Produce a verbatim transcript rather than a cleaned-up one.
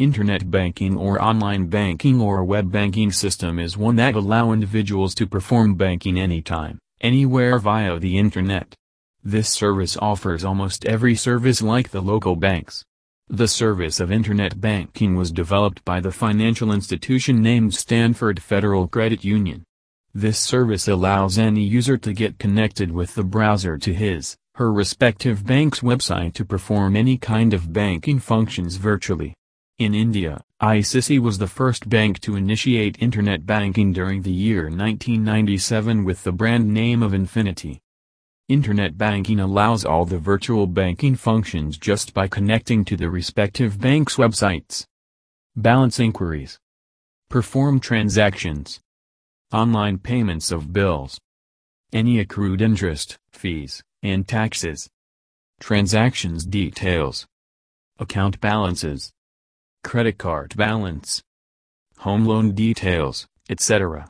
Internet banking or online banking or web banking system is one that allow individuals to perform banking anytime, anywhere via the Internet. This service offers almost every service like the local banks. The service of Internet banking was developed by the financial institution named Stanford Federal Credit Union. This service allows any user to get connected with the browser to his, her respective bank's website to perform any kind of banking functions virtually. In India, I C I C I was the first bank to initiate internet banking during the year nineteen ninety-seven with the brand name of Infinity. Internet banking allows all the virtual banking functions just by connecting to the respective bank's websites. Balance inquiries, perform transactions, online payments of bills, any accrued interest, fees, and taxes, transactions details, account balances, credit card balance, home loan details, et cetera